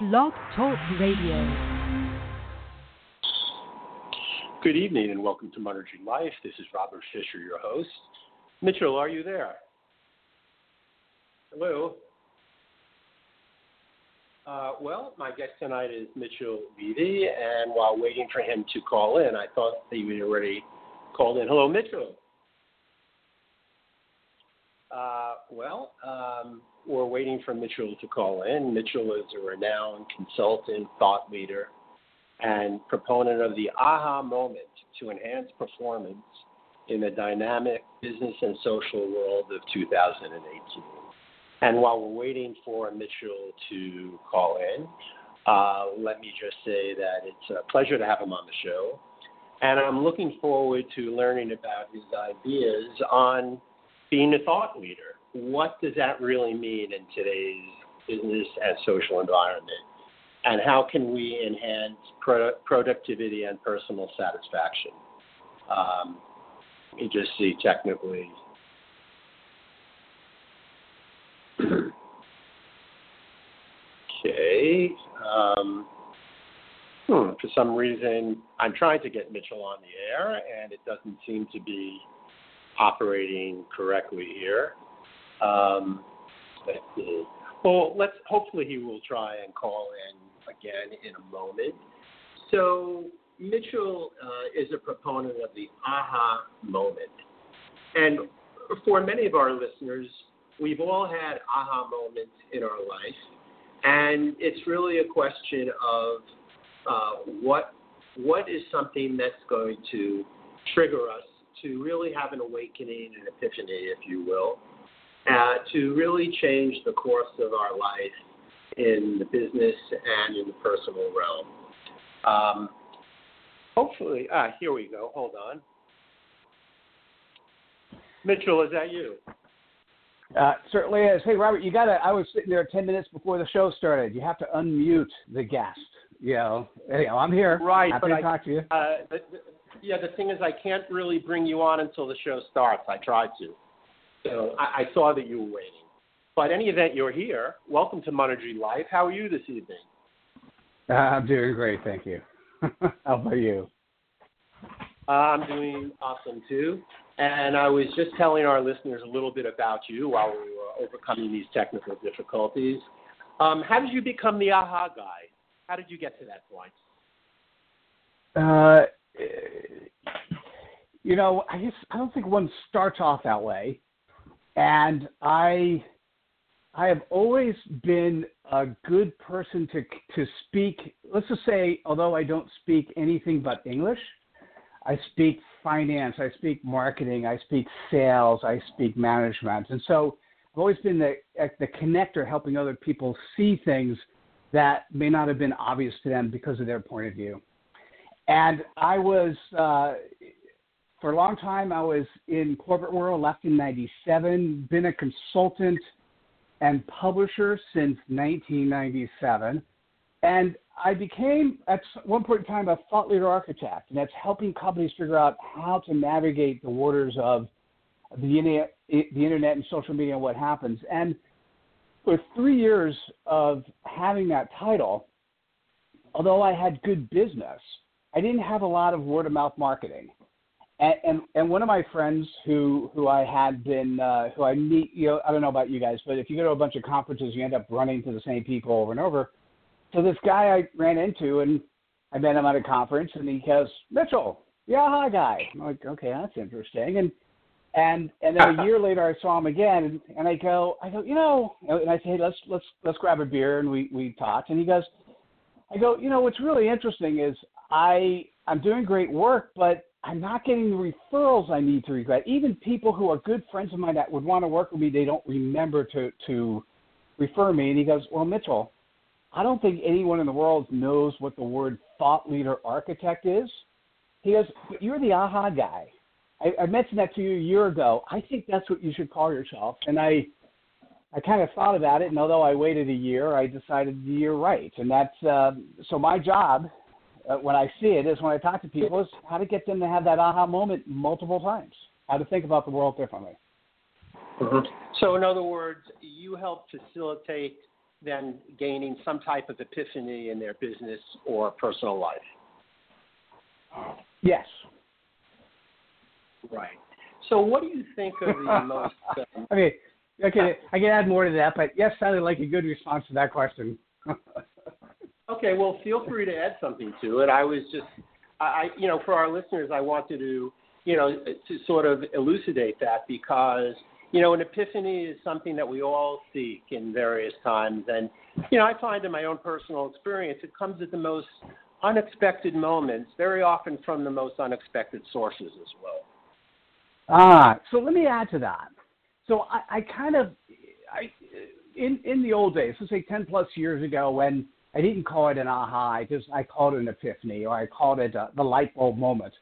Blog Talk Radio. Good evening and welcome to Monergy Life. This is Robert Fisher, your host. Mitchell, are you there? Hello. Well, my guest tonight is Mitchell Levy, and while waiting for him to call in, I thought that you had already called in. Hello, Mitchell. We're waiting for Mitchell to call in. Mitchell is a renowned consultant, thought leader, and proponent of the aha moment to enhance performance in the dynamic business and social world of 2018. And while we're waiting for Mitchell to call in, let me just say that it's a pleasure to have him on the show. And I'm looking forward to learning about his ideas on being a thought leader. What does that really mean in today's business and social environment? And how can we enhance productivity and personal satisfaction? Let me just see technically. Okay. For some reason, I'm trying to get Mitchell on the air, and it doesn't seem to be operating correctly here. Hopefully he will try and call in again in a moment. So Mitchell is a proponent of the aha moment. And for many of our listeners, we've all had aha moments in our life. And it's really a question of what is something that's going to trigger us to really have an awakening, an epiphany, if you will, to really change the course of our life in the business and in the personal realm. Here we go. Hold on. Mitchell, is that you? Certainly is. Hey, Robert, I was sitting there 10 minutes before the show started. You have to unmute the guest. Anyhow, I'm here. Right. Happy to talk to you. The thing is I can't really bring you on until the show starts. I tried to. So I saw that you were waiting. But any event, you're here. Welcome to Monergy Life. How are you this evening? I'm doing great, thank you. How about you? I'm doing awesome, too. And I was just telling our listeners a little bit about you while we were overcoming these technical difficulties. How did you become the aha guy? How did you get to that point? I guess I don't think one starts off that way. And I have always been a good person to speak. Let's just say, although I don't speak anything but English, I speak finance, I speak marketing, I speak sales, I speak management. And so I've always been the connector, helping other people see things that may not have been obvious to them because of their point of view. And I was, for a long time, I was in corporate world, left in 97, been a consultant and publisher since 1997. And I became, at one point in time, a thought leader architect, and that's helping companies figure out how to navigate the waters of the internet and social media and what happens. And for 3 years of having that title, although I had good business, I didn't have a lot of word-of-mouth marketing. And one of my friends who I meet, I don't know about you guys, but if you go to a bunch of conferences, you end up running to the same people over and over. So this guy I ran into, and I met him at a conference, and he goes, Mitchell, the aha guy. I'm like, okay, that's interesting. And then a year later, I saw him again, and I go, and I say, hey, let's grab a beer, and we talked. And he goes, what's really interesting is I'm doing great work, but I'm not getting the referrals I need to regret. Even people who are good friends of mine that would want to work with me, they don't remember to refer me. And he goes, well, Mitchell, I don't think anyone in the world knows what the word thought leader architect is. He goes, but you're the aha guy. I mentioned that to you a year ago. I think that's what you should call yourself. And I kind of thought about it, and although I waited a year, I decided you're right. And that's so my job, when I see it, is when I talk to people, is how to get them to have that aha moment multiple times, how to think about the world differently. Mm-hmm. So in other words, you help facilitate then gaining some type of epiphany in their business or personal life? Yes. Right. So what do you think are the most... I mean, okay, I can add more to that, but yes, sounded like a good response to that question. Okay, well, feel free to add something to it. I was just, for our listeners, I wanted to, to sort of elucidate that because, an epiphany is something that we all seek in various times. And, I find in my own personal experience, it comes at the most unexpected moments, very often from the most unexpected sources as well. So let me add to that. So I kind of, in the old days, let's say 10 plus years ago, when I didn't call it an aha, I called it an epiphany, or I called it the light bulb moment.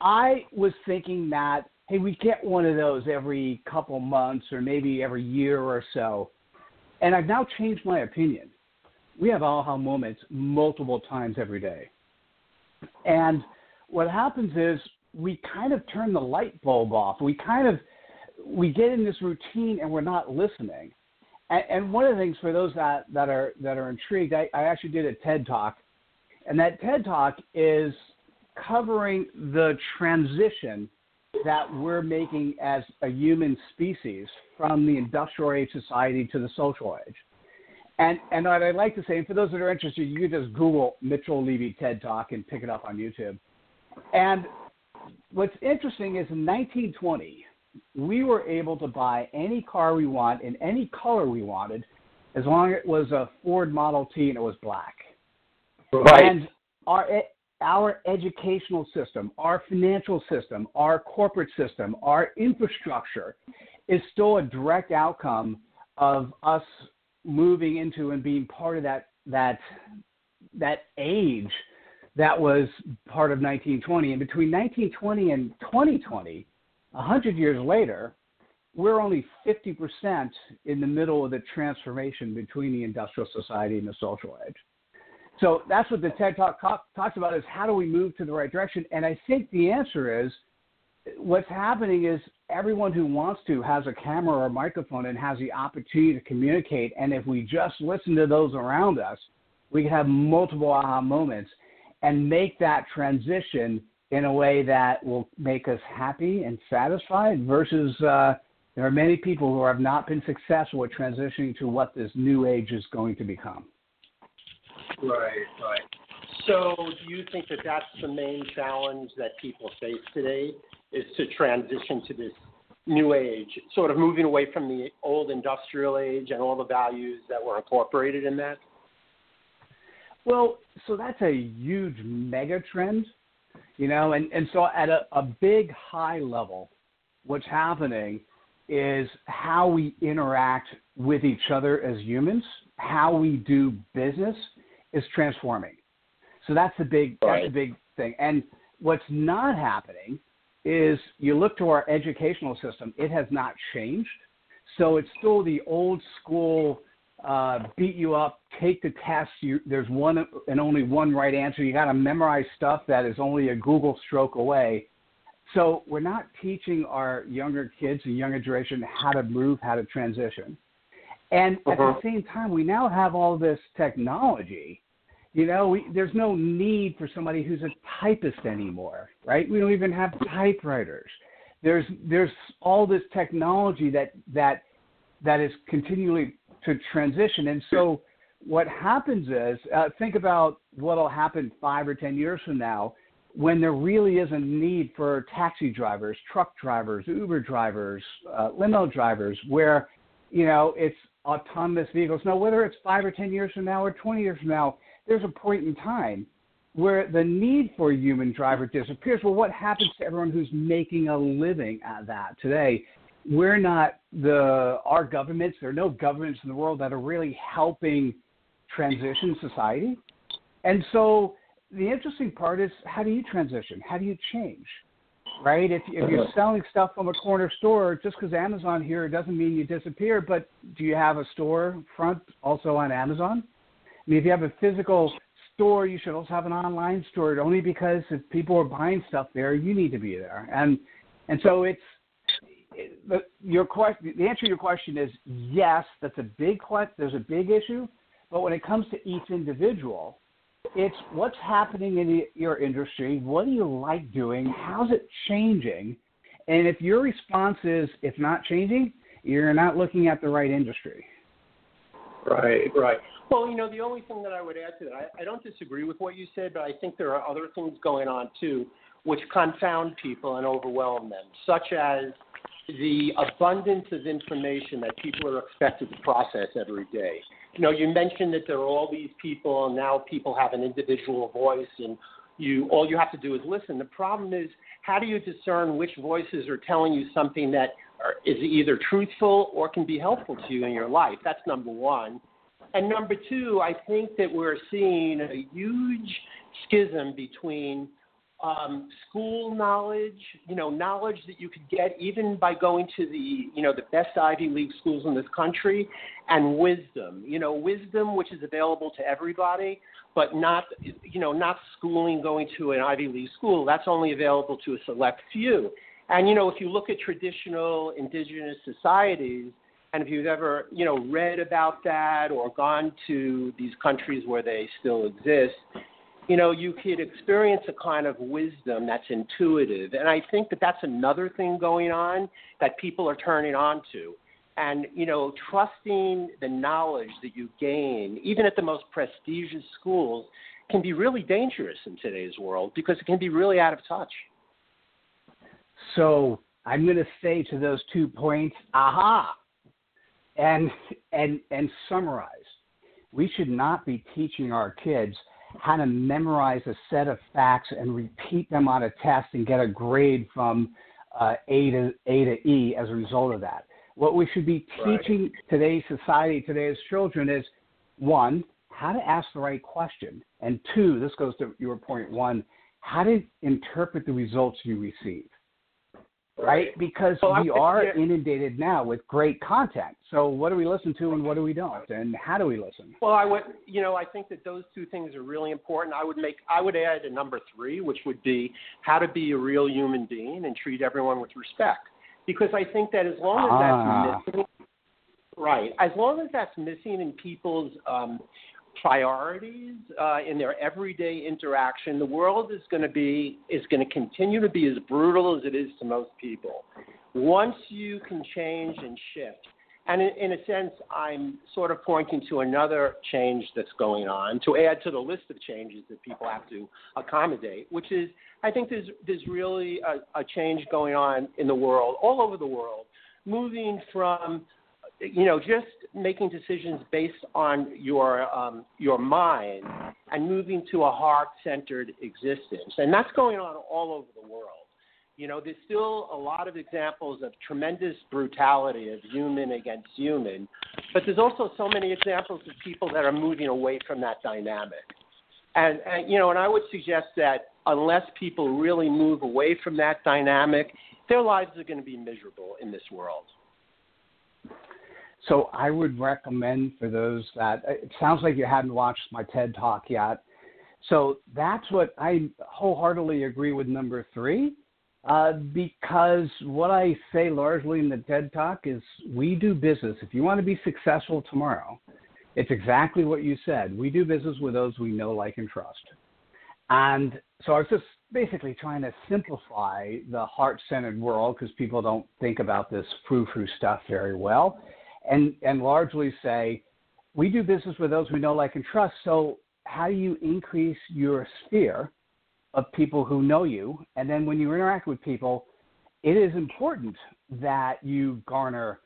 I was thinking that, hey, we get one of those every couple months or maybe every year or so. And I've now changed my opinion. We have aha moments multiple times every day. And what happens is we kind of turn the light bulb off. We get in this routine and we're not listening. And one of the things for those that are intrigued, I actually did a TED Talk, and that TED Talk is covering the transition that we're making as a human species from the Industrial Age society to the Social Age. And what I'd like to say, and for those that are interested, you can just Google Mitchell Levy TED Talk and pick it up on YouTube. And what's interesting is in 1920, we were able to buy any car we want in any color we wanted, as long as it was a Ford Model T and it was black. Right. And our educational system, our financial system, our corporate system, our infrastructure is still a direct outcome of us moving into and being part of that age that was part of 1920. And between 1920 and 2020, 100 years later, we're only 50% in the middle of the transformation between the Industrial Society and the Social Age. So that's what the TED Talk talks about, is how do we move to the right direction? And I think the answer is what's happening is everyone who wants to has a camera or a microphone and has the opportunity to communicate. And if we just listen to those around us, we can have multiple aha moments and make that transition in a way that will make us happy and satisfied versus there are many people who have not been successful at transitioning to what this new age is going to become. Right. So do you think that that's the main challenge that people face today, is to transition to this new age, sort of moving away from the old Industrial Age and all the values that were incorporated in that? Well, so that's a huge mega trend. And so at a big high level, what's happening is how we interact with each other as humans, how we do business is transforming. So that's the big, right. That's the big thing. And what's not happening is you look to our educational system, it has not changed. So it's still the old school, beat you up, take the test. There's one and only one right answer. You got to memorize stuff that is only a Google stroke away. So we're not teaching our younger kids and younger generation how to move, how to transition. And at the same time, we now have all this technology. There's no need for somebody who's a typist anymore, right? We don't even have typewriters. There's all this technology that is continually to transition. And so what happens is, think about what will happen 5 or 10 years from now when there really is a need for taxi drivers, truck drivers, Uber drivers, limo drivers, where, it's autonomous vehicles. Now, whether it's 5 or 10 years from now or 20 years from now, there's a point in time where the need for a human driver disappears. Well, what happens to everyone who's making a living at that today? We're not our governments. There are no governments in the world that are really helping transition society. And so the interesting part is, how do you transition? How do you change, right? If you're selling stuff from a corner store, just because Amazon here doesn't mean you disappear, but do you have a store front also on Amazon? I mean, if you have a physical store, you should also have an online store, only because if people are buying stuff there, you need to be there. And so it's the answer to your question is yes. That's a big question. There's a big issue, but when it comes to each individual, it's what's happening in your industry. What do you like doing? How's it changing? And if your response is it's not changing, you're not looking at the right industry. Right, right. Well, you know, the only thing that I would add to that, I don't disagree with what you said, but I think there are other things going on too, which confound people and overwhelm them, such as the abundance of information that people are expected to process every day. You know, you mentioned that there are all these people, and now people have an individual voice, and all you have to do is listen. The problem is, how do you discern which voices are telling you something that is either truthful or can be helpful to you in your life? That's number one. And number two, I think that we're seeing a huge schism between school knowledge, you know, knowledge that you could get even by going to the, you know, the best Ivy League schools in this country, and wisdom, you know, wisdom which is available to everybody, but not, you know, not schooling, going to an Ivy League school. That's only available to a select few. And, you know, if you look at traditional indigenous societies, and if you've ever, you know, read about that or gone to these countries where they still exist, you know, you could experience a kind of wisdom that's intuitive. And I think that that's another thing going on that people are turning on to. And, you know, trusting the knowledge that you gain, even at the most prestigious schools, can be really dangerous in today's world because it can be really out of touch. So I'm going to say to those 2 points, aha, and summarize. We should not be teaching our kids how to memorize a set of facts and repeat them on a test and get a grade from A to E as a result of that. What we should be teaching today's society, today's children is, one, how to ask the right question, and two, this goes to your point one, how to interpret the results you receive. Right? Because we are inundated now with great content. So what do we listen to and what do we don't? And how do we listen? Well, I would, you know, I think that those two things are really important. I would add a number three, which would be how to be a real human being and treat everyone with respect. Because I think that as long as that's missing, right, as long as that's missing in people's priorities in their everyday interaction, the world is going to continue to be as brutal as it is to most people. Once you can change and shift, and in a sense, I'm sort of pointing to another change that's going on to add to the list of changes that people have to accommodate, which is, I think there's really a change going on in the world, all over the world, moving from, you know, just making decisions based on your mind and moving to a heart-centered existence. And that's going on all over the world. You know, there's still a lot of examples of tremendous brutality of human against human, but there's also so many examples of people that are moving away from that dynamic. And you know, and I would suggest that unless people really move away from that dynamic, their lives are going to be miserable in this world. So I would recommend for those that – it sounds like you hadn't watched my TED Talk yet. So that's what I wholeheartedly agree with number three, because what I say largely in the TED Talk is we do business. If you want to be successful tomorrow, it's exactly what you said. We do business with those we know, like, and trust. And so I was just basically trying to simplify the heart-centered world because people don't think about this frou-frou stuff very well. And largely say, we do business with those we know, like, and trust. So how do you increase your sphere of people who know you? And then when you interact with people, it is important that you garner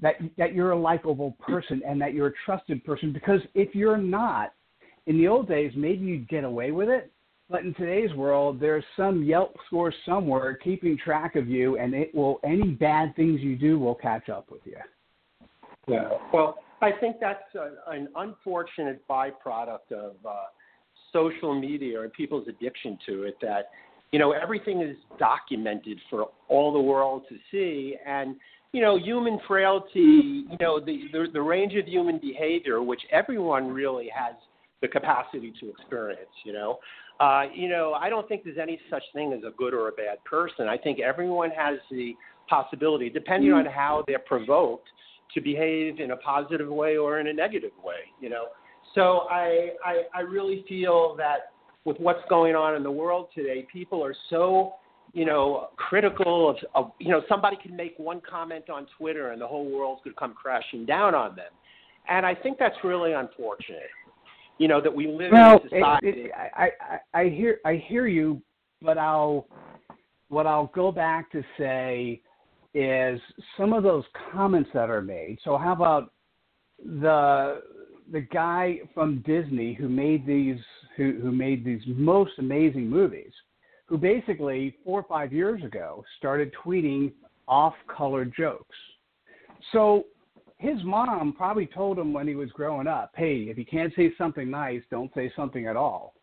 that you're a likable person and that you're a trusted person, because if you're not, in the old days, maybe you'd get away with it. But in today's world, there's some Yelp score somewhere keeping track of you, and any bad things you do will catch up with you. Yeah. Well, I think that's an unfortunate byproduct of social media and people's addiction to it, that, you know, everything is documented for all the world to see. And, you know, human frailty, you know, the range of human behavior, which everyone really has the capacity to experience, you know. You know, I don't think there's any such thing as a good or a bad person. I think everyone has the possibility, depending on how they're provoked to behave in a positive way or in a negative way, you know. So I really feel that with what's going on in the world today, people are so, you know, critical of you know, somebody can make one comment on Twitter and the whole world's going to come crashing down on them. And I think that's really unfortunate, you know, that we live in a society. I hear you, but what I'll go back to say is some of those comments that are made. So how about the guy from Disney who made these most amazing movies, who basically 4 or 5 years ago started tweeting off-color jokes. So his mom probably told him when he was growing up, hey, if you can't say something nice, don't say something at all.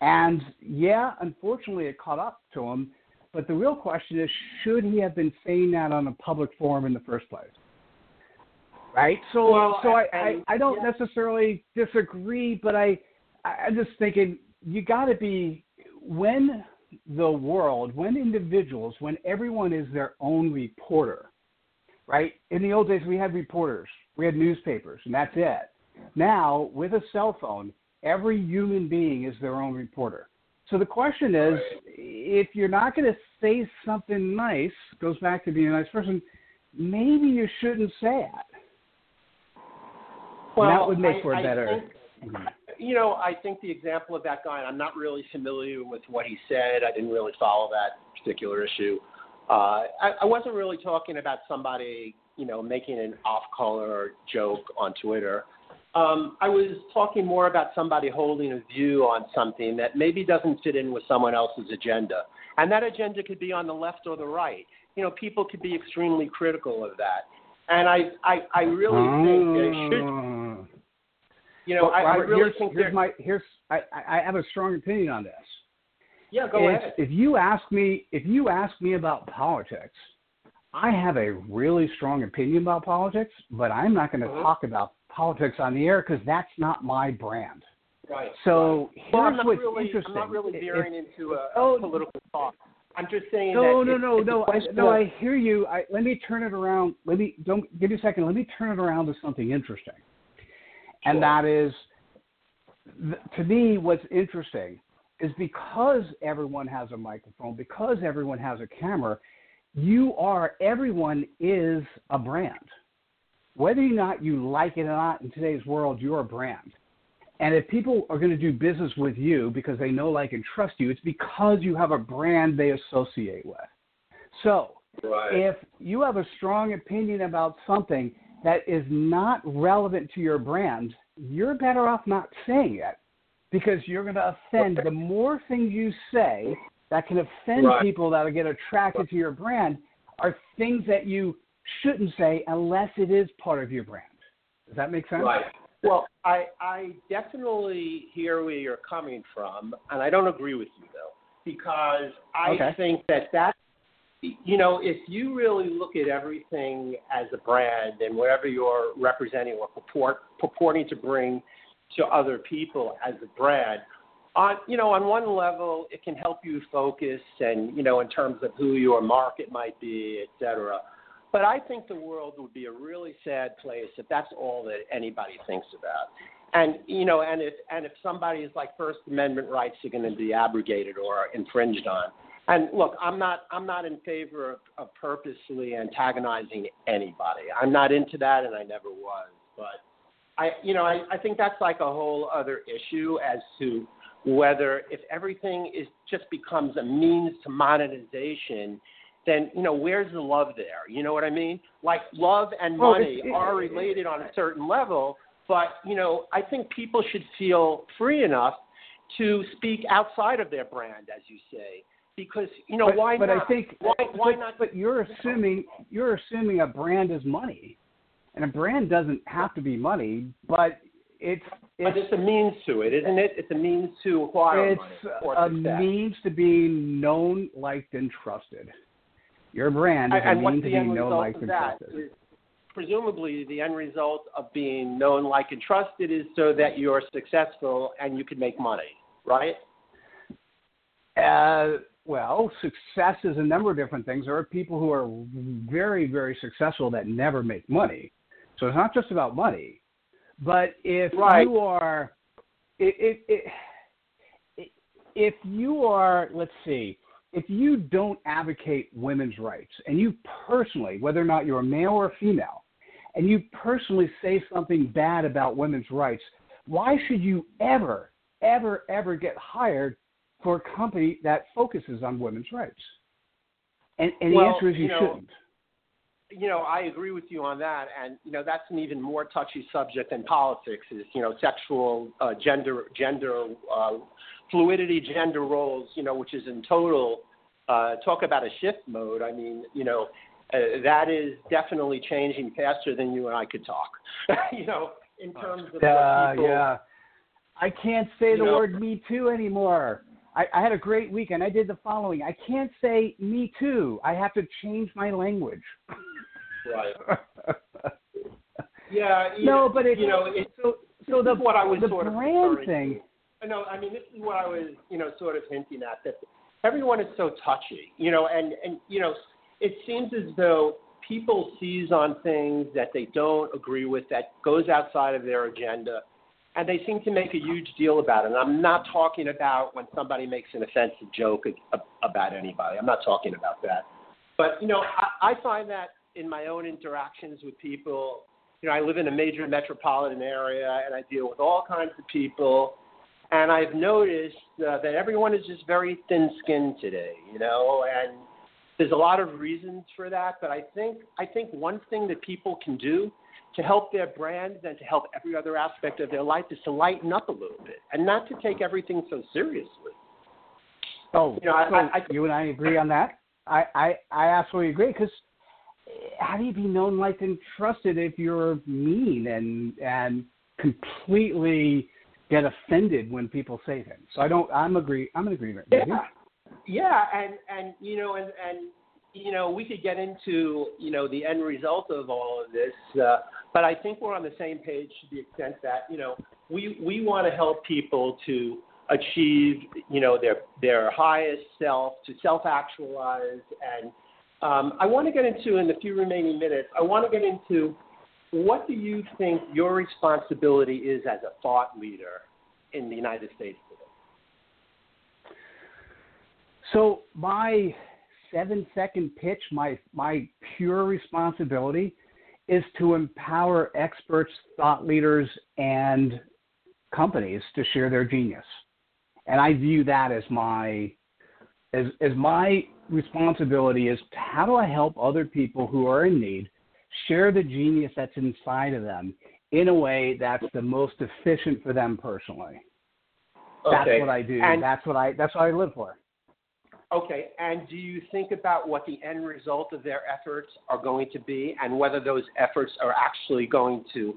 And yeah, unfortunately it caught up to him, but the real question is, should he have been saying that on a public forum in the first place? Right? So I don't necessarily disagree, but I'm just thinking you got to be, when the world, when individuals, when everyone is their own reporter, right? In the old days, we had reporters, we had newspapers, and that's it. Now, with a cell phone, every human being is their own reporter. So the question is, if you're not going to say something nice, goes back to being a nice person, maybe you shouldn't say it. Well, that would make for a better. I think the example of that guy, and I'm not really familiar with what he said. I didn't really follow that particular issue. I wasn't really talking about somebody, you know, making an off-color joke on Twitter. I was talking more about somebody holding a view on something that maybe doesn't fit in with someone else's agenda. And that agenda could be on the left or the right. You know, people could be extremely critical of that. And I really think they should. You know, well, I have a strong opinion on this. Yeah, go ahead. If you ask me about politics, I have a really strong opinion about politics, but I'm not going to talk about politics on the air because that's not my brand. Right. So here's what's interesting. I'm not really veering into a political talk. I'm just saying No. I hear you. Let me turn it around. Give me a second. Let me turn it around to something interesting. And that is, to me, what's interesting is because everyone has a microphone, because everyone has a camera, everyone is a brand. Whether or not you like it or not, in today's world, you're a brand. And if people are going to do business with you because they know, like, and trust you, it's because you have a brand they associate with. So if you have a strong opinion about something that is not relevant to your brand, you're better off not saying it because you're going to offend. The more things you say that can offend people that will get attracted to your brand are things that you shouldn't say unless it is part of your brand. Does that make sense? Right. Well, I definitely hear where you're coming from, and I don't agree with you, though, because I think that, you know, if you really look at everything as a brand and whatever you're representing or purporting to bring to other people as a brand, on one level, it can help you focus and, you know, in terms of who your market might be, et cetera. But I think the world would be a really sad place if that's all that anybody thinks about. And, you know, and if somebody's like First Amendment rights are going to be abrogated or infringed on. And look, I'm not in favor of purposely antagonizing anybody. I'm not into that, and I never was. But I think that's like a whole other issue as to whether if everything just becomes a means to monetization, then, you know, where's the love there? You know what I mean? Like, love and money are related on a certain level, but, you know, I think people should feel free enough to speak outside of their brand, as you say, because, you know, why not? Why not? But you're assuming a brand is money, and a brand doesn't have to be money, but it's a means to it, isn't it? It's a means to acquire money. It's a means to being known, liked, and trusted. Your brand is a means to being known, liked, and trusted. Presumably, the end result of being known, liked, and trusted is so that you're successful and you can make money, right? Well, success is a number of different things. There are people who are very, very successful that never make money. So it's not just about money. But if you are, if you are, let's see, if you don't advocate women's rights and you personally, whether or not you're a male or a female, and you personally say something bad about women's rights, why should you ever, ever, ever get hired for a company that focuses on women's rights? And well, the answer is you shouldn't. You know, I agree with you on that. And, you know, that's an even more touchy subject than politics is, you know, sexual, gender fluidity, gender roles, you know, which is in total, talk about a shift mode. I mean, you know, that is definitely changing faster than you and I could talk, you know, in terms of people, yeah. I can't say the word Me Too anymore. I had a great weekend. I did the following. I can't say Me Too. I have to change my language. Right. Yeah. No, but it's, you know, it's so the what I was the sort brand of thing. No, I mean, this is what I was, you know, sort of hinting at, that everyone is so touchy, you know, and you know, it seems as though people seize on things that they don't agree with, that goes outside of their agenda, and they seem to make a huge deal about it. And I'm not talking about when somebody makes an offensive joke about anybody. I'm not talking about that. But, you know, I find that in my own interactions with people, you know, I live in a major metropolitan area, and I deal with all kinds of people. And I've noticed that everyone is just very thin-skinned today, you know, and there's a lot of reasons for that. But I think one thing that people can do to help their brands and to help every other aspect of their life is to lighten up a little bit and not to take everything so seriously. Oh, you know, you and I agree on that. I absolutely agree, because how do you be known, liked, and trusted if you're mean and completely get offended when people say things? So I'm in agreement. Yeah. Yeah, and you know, we could get into, you know, the end result of all of this, but I think we're on the same page to the extent that, you know, we want to help people to achieve, you know, their highest self, to self-actualize. And I want to get into, in the few remaining minutes, I want to get into, what do you think your responsibility is as a thought leader in the United States today? So my 7-second pitch, my pure responsibility is to empower experts, thought leaders, and companies to share their genius. And I view that as my responsibility is, how do I help other people who are in need share the genius that's inside of them in a way that's the most efficient for them personally. Okay. That's what I do. And that's what I live for. Okay, and do you think about what the end result of their efforts are going to be, and whether those efforts are actually going to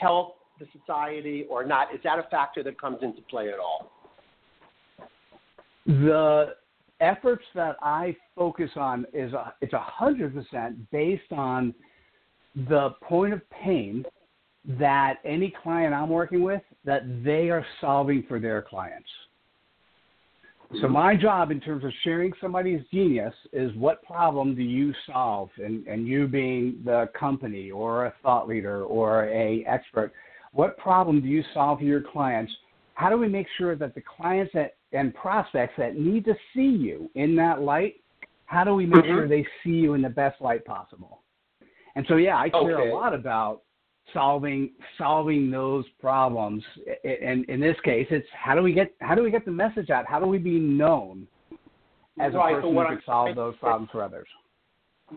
help the society or not? Is that a factor that comes into play at all? The efforts that I focus on it's 100% based on the point of pain that any client I'm working with, that they are solving for their clients. So my job in terms of sharing somebody's genius is, what problem do you solve? And you being the company or a thought leader or a expert, what problem do you solve for your clients? How do we make sure that the clients and prospects that need to see you in that light, how do we make sure they see you in the best light possible? And so, yeah, I care a lot about solving those problems, and in this case, it's how do we get the message out? How do we be known as a person who can solve those problems for others?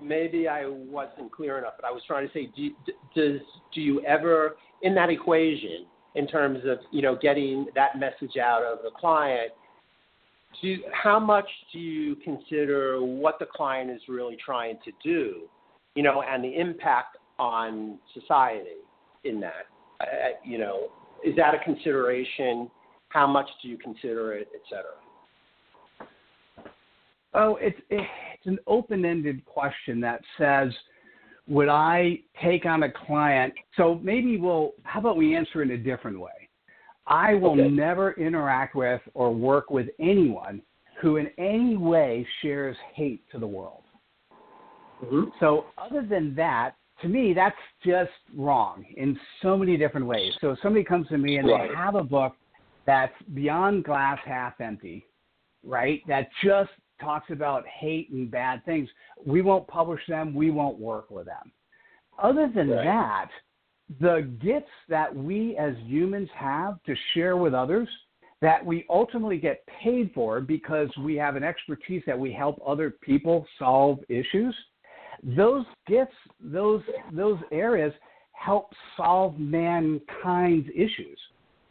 Maybe I wasn't clear enough, but I was trying to say, do you ever, in that equation, in terms of, you know, getting that message out of the client, how much do you consider what the client is really trying to do, you know, and the impact on society in that, you know, is that a consideration? How much do you consider it, et cetera? Oh, it's an open-ended question that says, would I take on a client? So how about we answer in a different way? I will never interact with or work with anyone who in any way shares hate to the world. Mm-hmm. So other than that, to me, that's just wrong in so many different ways. So if somebody comes to me and they have a book that's beyond glass half empty, right, that just talks about hate and bad things, we won't publish them. We won't work with them. Other than that, the gifts that we as humans have to share with others that we ultimately get paid for because we have an expertise that we help other people solve issues, those gifts, those areas help solve mankind's issues.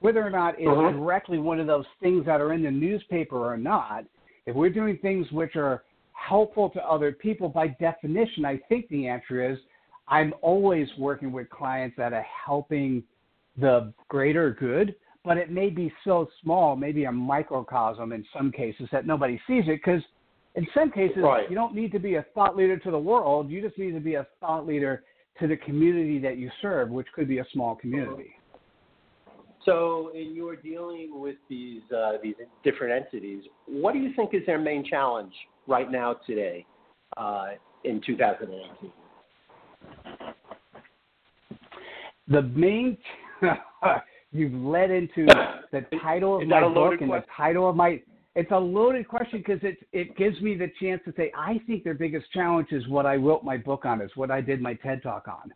Whether or not it's directly one of those things that are in the newspaper or not, if we're doing things which are helpful to other people, by definition, I think the answer is I'm always working with clients that are helping the greater good, but it may be so small, maybe a microcosm in some cases that nobody sees it, because in some cases, you don't need to be a thought leader to the world. You just need to be a thought leader to the community that you serve, which could be a small community. So in your dealing with these different entities, what do you think is their main challenge right now today in 2018? The main you've led into the title of my book and the title of my – it's a loaded question because it gives me the chance to say I think their biggest challenge is what I wrote my book on, is what I did my TED Talk on.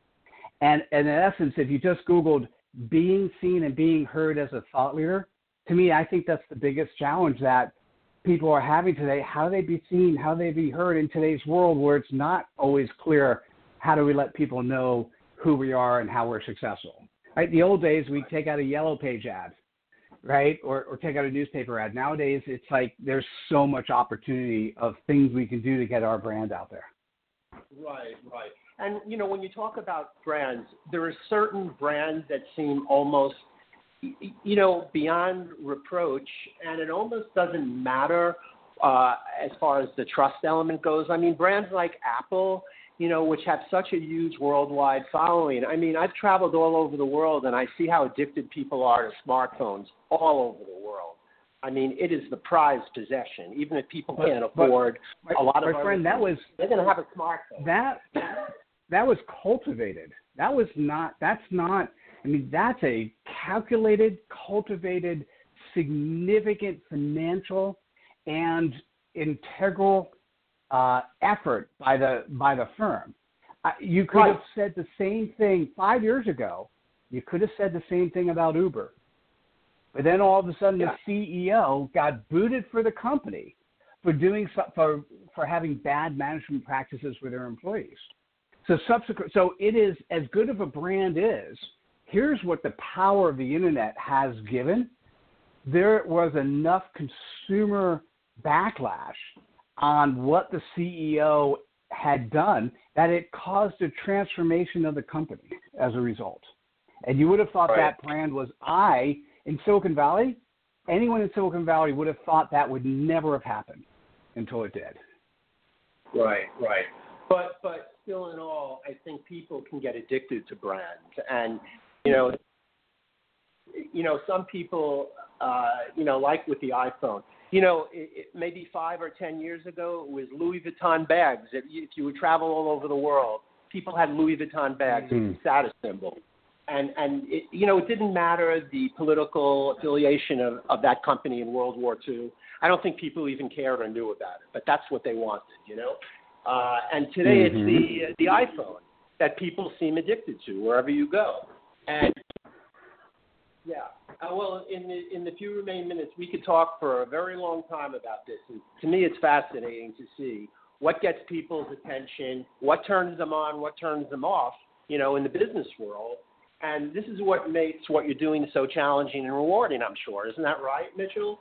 And in essence, if you just Googled being seen and being heard as a thought leader, to me I think that's the biggest challenge that people are having today. How do they be seen? How do they be heard in today's world where it's not always clear how do we let people know who we are and how we're successful? Right? The old days, we'd take out a Yellow Page ad, right? Or take out a newspaper ad. Nowadays, it's like there's so much opportunity of things we can do to get our brand out there. Right, right. And, you know, when you talk about brands, there are certain brands that seem almost, you know, beyond reproach, and it almost doesn't matter as far as the trust element goes. I mean, brands like Apple, you know, which have such a huge worldwide following. I mean, I've traveled all over the world, and I see how addicted people are to smartphones all over the world. I mean, it is the prized possession, even if people can't afford a lot of. My friend, that was they're going to have a smartphone. That was cultivated. That was not. That's not. I mean, that's a calculated, cultivated, significant financial and integral effort by the firm. You could have said the same thing 5 years ago. You could have said the same thing about Uber. But then all of a sudden the CEO got booted for the company for doing for having bad management practices with their employees. So it is as good of a brand is. Here's what the power of the internet has given. There was enough consumer backlash on what the CEO had done that it caused a transformation of the company as a result. And you would have thought that brand was in Silicon Valley. Anyone in Silicon Valley would have thought that would never have happened until it did. Right, right. But still in all, I think people can get addicted to brands. And, you know, some people, like with the iPhone, you know, maybe 5 or 10 years ago, it was Louis Vuitton bags. If you would travel all over the world, people had Louis Vuitton bags as a status symbol. And it, you know, it didn't matter the political affiliation of that company in World War II. I don't think people even cared or knew about it, but that's what they wanted, you know. And today it's the iPhone that people seem addicted to wherever you go. And well, in the few remaining minutes, we could talk for a very long time about this. And to me, it's fascinating to see what gets people's attention, what turns them on, what turns them off, you know, in the business world. And this is what makes what you're doing so challenging and rewarding, I'm sure. Isn't that right, Mitchell?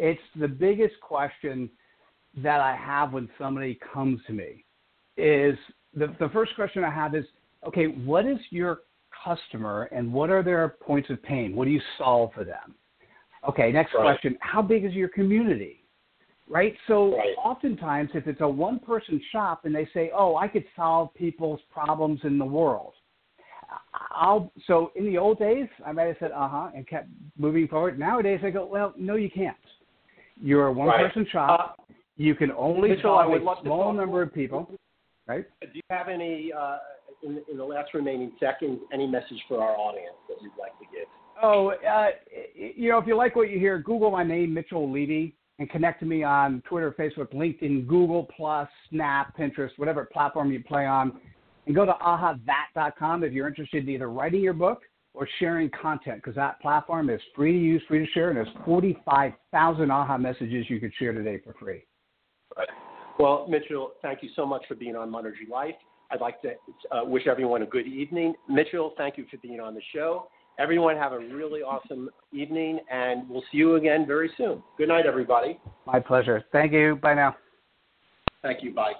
It's the biggest question that I have when somebody comes to me is the first question I have is, okay, what is your customer and what are their points of pain? What do you solve for them? Okay, next question, how big is your community? Right? So oftentimes if it's a one-person shop and they say, oh, I could solve people's problems in the world. So in the old days, I might have said, and kept moving forward. Nowadays, I go, well, no, you can't. You're a one-person shop. You can only talk with a small number of people, right? Do you have any, in the last remaining seconds, any message for our audience that you'd like to give? Oh, you know, if you like what you hear, Google my name, Mitchell Levy, and connect to me on Twitter, Facebook, LinkedIn, Google+, Snap, Pinterest, whatever platform you play on. And go to ahavat.com if you're interested in either writing your book or sharing content, because that platform is free to use, free to share, and there's 45,000 AHA messages you could share today for free. Right. Well, Mitchell, thank you so much for being on Monergy Life. I'd like to wish everyone a good evening. Mitchell, thank you for being on the show. Everyone have a really awesome evening, and we'll see you again very soon. Good night, everybody. My pleasure. Thank you. Bye now. Thank you. Bye.